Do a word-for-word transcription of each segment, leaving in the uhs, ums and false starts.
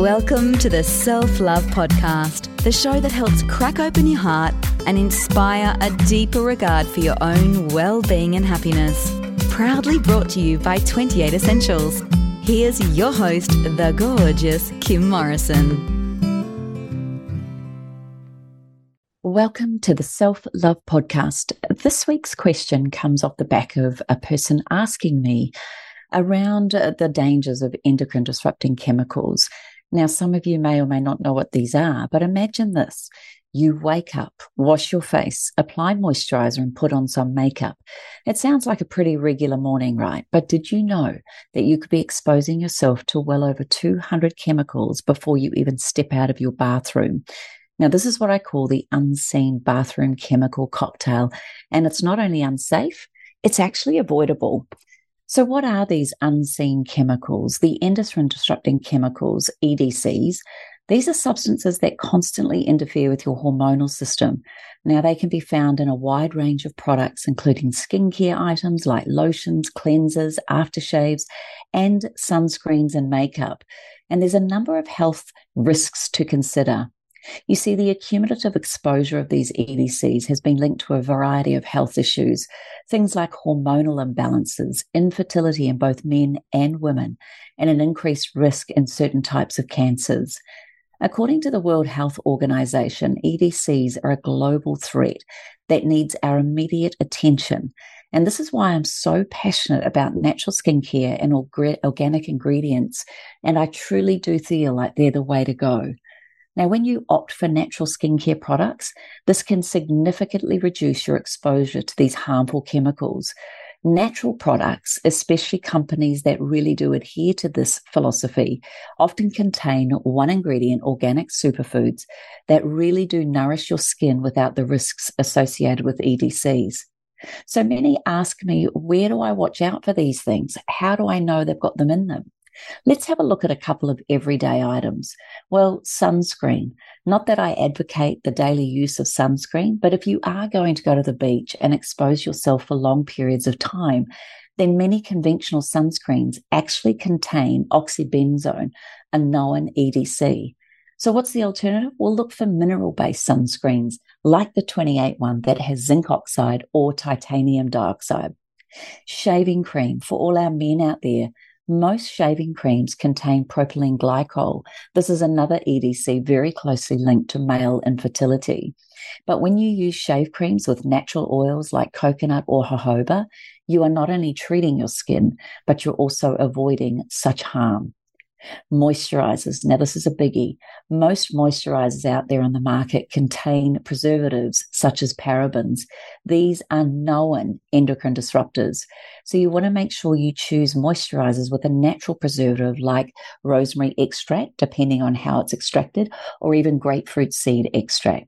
Welcome to the Self-Love Podcast, the show that helps crack open your heart and inspire a deeper regard for your own well-being and happiness. Proudly brought to you by twenty eight Essentials. Here's your host, the gorgeous Kim Morrison. Welcome to the Self-Love Podcast. This week's question comes off the back of a person asking me around the dangers of endocrine disrupting chemicals. Now, some of you may or may not know what these are, but imagine this. You wake up, wash your face, apply moisturizer and put on some makeup. It sounds like a pretty regular morning, right? But did you know that you could be exposing yourself to well over two hundred chemicals before you even step out of your bathroom? Now, this is what I call the unseen bathroom chemical cocktail, and it's not only unsafe, it's actually avoidable. So what are these unseen chemicals, the endocrine-disrupting chemicals, E D Cs? These are substances that constantly interfere with your hormonal system. Now, they can be found in a wide range of products, including skincare items like lotions, cleansers, aftershaves, and sunscreens and makeup. And there's a number of health risks to consider. You see, the accumulative exposure of these E D Cs has been linked to a variety of health issues, things like hormonal imbalances, infertility in both men and women, and an increased risk in certain types of cancers. According to the World Health Organization, E D Cs are a global threat that needs our immediate attention. And this is why I'm so passionate about natural skincare and organic ingredients, and I truly do feel like they're the way to go. Now, when you opt for natural skincare products, this can significantly reduce your exposure to these harmful chemicals. Natural products, especially companies that really do adhere to this philosophy, often contain one ingredient, organic superfoods, that really do nourish your skin without the risks associated with E D Cs. So many ask me, where do I watch out for these things? How do I know they've got them in them? Let's have a look at a couple of everyday items. Well, sunscreen. Not that I advocate the daily use of sunscreen, but if you are going to go to the beach and expose yourself for long periods of time, then many conventional sunscreens actually contain oxybenzone, a known E D C. So what's the alternative? Well, look for mineral-based sunscreens like the twenty eight one that has zinc oxide or titanium dioxide. Shaving cream for all our men out there. Most shaving creams contain propylene glycol. This is another E D C very closely linked to male infertility. But when you use shave creams with natural oils like coconut or jojoba, you are not only treating your skin, but you're also avoiding such harm. Moisturizers. Now, this is a biggie. Most moisturizers out there on the market contain preservatives such as parabens. These are known endocrine disruptors. So you want to make sure you choose moisturizers with a natural preservative like rosemary extract, depending on how it's extracted, or even grapefruit seed extract.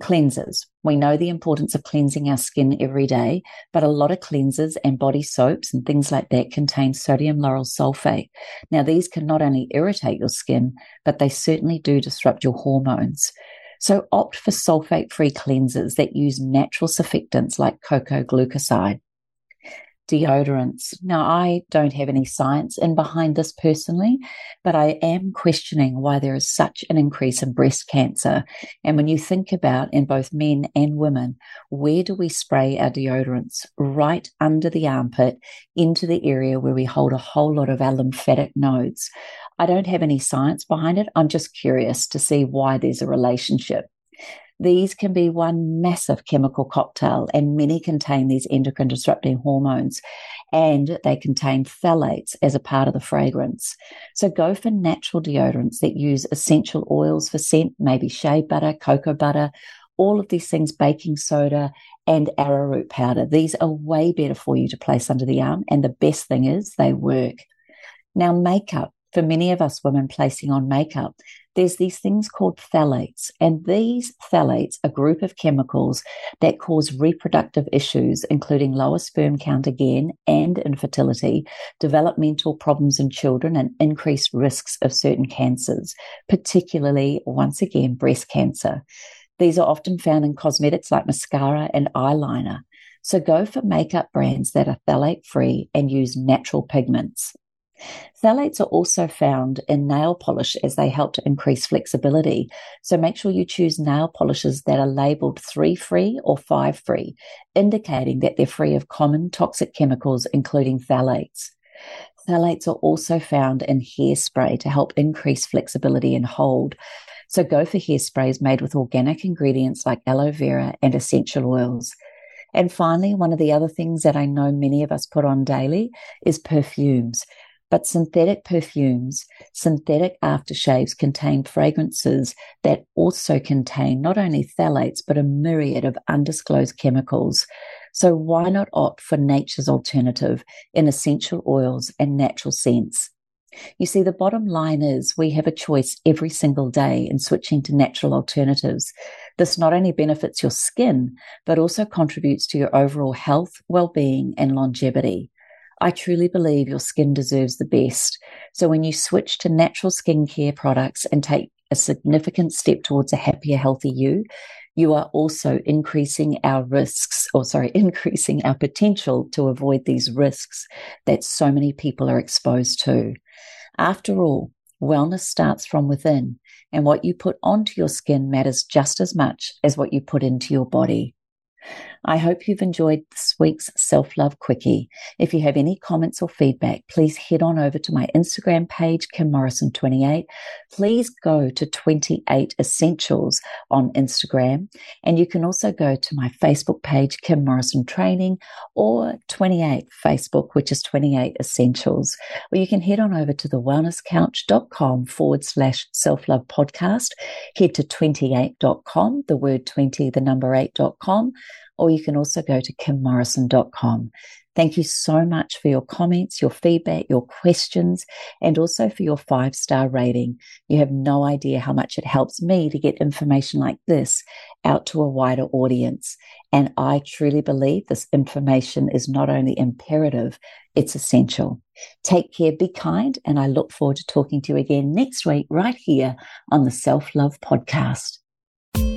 Cleansers. We know the importance of cleansing our skin every day, but a lot of cleansers and body soaps and things like that contain sodium lauryl sulfate. Now, these can not only irritate your skin, but they certainly do disrupt your hormones. So opt for sulfate-free cleansers that use natural surfactants like coco glucoside. Deodorants. Now, I don't have any science in behind this personally, but I am questioning why there is such an increase in breast cancer. And when you think about in both men and women, where do we spray our deodorants? Right under the armpit, into the area where we hold a whole lot of our lymphatic nodes. I don't have any science behind it. I'm just curious to see why there's a relationship. These can be one massive chemical cocktail, and many contain these endocrine disrupting hormones, and they contain phthalates as a part of the fragrance. So go for natural deodorants that use essential oils for scent, maybe shea butter, cocoa butter, all of these things, baking soda and arrowroot powder. These are way better for you to place under the arm, and the best thing is they work. Now, makeup. For many of us women placing on makeup, there's these things called phthalates, and these phthalates are a group of chemicals that cause reproductive issues, including lower sperm count again and infertility, developmental problems in children, and increased risks of certain cancers, particularly, once again, breast cancer. These are often found in cosmetics like mascara and eyeliner. So go for makeup brands that are phthalate-free and use natural pigments. Phthalates are also found in nail polish as they help to increase flexibility. So make sure you choose nail polishes that are labeled three free or five free, indicating that they're free of common toxic chemicals, including phthalates. Phthalates are also found in hairspray to help increase flexibility and hold. So go for hairsprays made with organic ingredients like aloe vera and essential oils. And finally, one of the other things that I know many of us put on daily is perfumes. But synthetic perfumes, synthetic aftershaves contain fragrances that also contain not only phthalates, but a myriad of undisclosed chemicals. So why not opt for nature's alternative in essential oils and natural scents? You see, the bottom line is we have a choice every single day in switching to natural alternatives. This not only benefits your skin, but also contributes to your overall health, well-being, and longevity. I truly believe your skin deserves the best. So when you switch to natural skincare products and take a significant step towards a happier, healthy you, you are also increasing our risks, or sorry, increasing our potential to avoid these risks that so many people are exposed to. After all, wellness starts from within, and what you put onto your skin matters just as much as what you put into your body. I hope you've enjoyed this week's Self-Love Quickie. If you have any comments or feedback, please head on over to my Instagram page, Kim Morrison twenty-eight. Please go to twenty-eight Essentials on Instagram. And you can also go to my Facebook page, Kim Morrison Training, or twenty-eight Facebook, which is twenty-eight Essentials. Or you can head on over to the wellness couch dot com forward slash self-love podcast. Head to twenty eight dot com, the word twenty, the number eight dot com. Or you can also go to kim morrison dot com. Thank you so much for your comments, your feedback, your questions, and also for your five-star rating. You have no idea how much it helps me to get information like this out to a wider audience. And I truly believe this information is not only imperative, it's essential. Take care, be kind, and I look forward to talking to you again next week right here on the Self-Love Podcast.